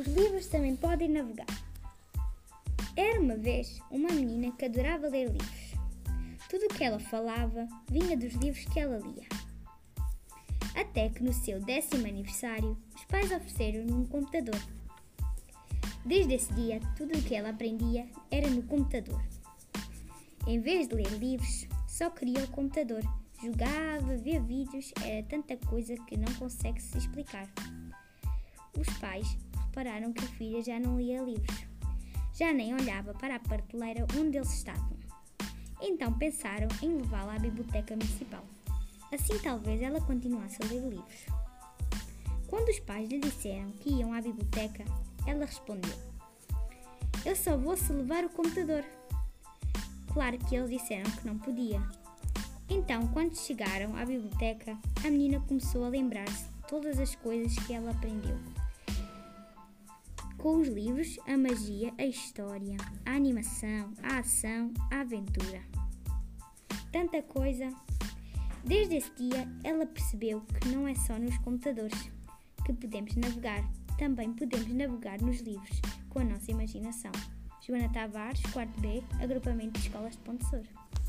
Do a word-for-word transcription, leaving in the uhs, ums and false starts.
Os livros também podem navegar. Era uma vez uma menina que adorava ler livros. Tudo o que ela falava vinha dos livros que ela lia. Até que no seu décimo aniversário, os pais ofereceram-lhe um computador. Desde esse dia, tudo o que ela aprendia era no computador. Em vez de ler livros, só queria o computador. Jogava, via vídeos, era tanta coisa que não consegue se explicar. Os pais repararam que a filha já não lia livros. Já nem olhava para a prateleira onde eles estavam. Então pensaram em levá-la à biblioteca municipal. Assim talvez ela continuasse a ler livros. Quando os pais lhe disseram que iam à biblioteca, ela respondeu: "Eu só vou se levar o computador." Claro que eles disseram que não podia. Então, quando chegaram à biblioteca, a menina começou a lembrar-se de todas as coisas que ela aprendeu. Com os livros, a magia, a história, a animação, a ação, a aventura. Tanta coisa! Desde esse dia, ela percebeu que não é só nos computadores que podemos navegar. Também podemos navegar nos livros, com a nossa imaginação. Joana Tavares, quarto B, Agrupamento de Escolas de Ponte de Sor.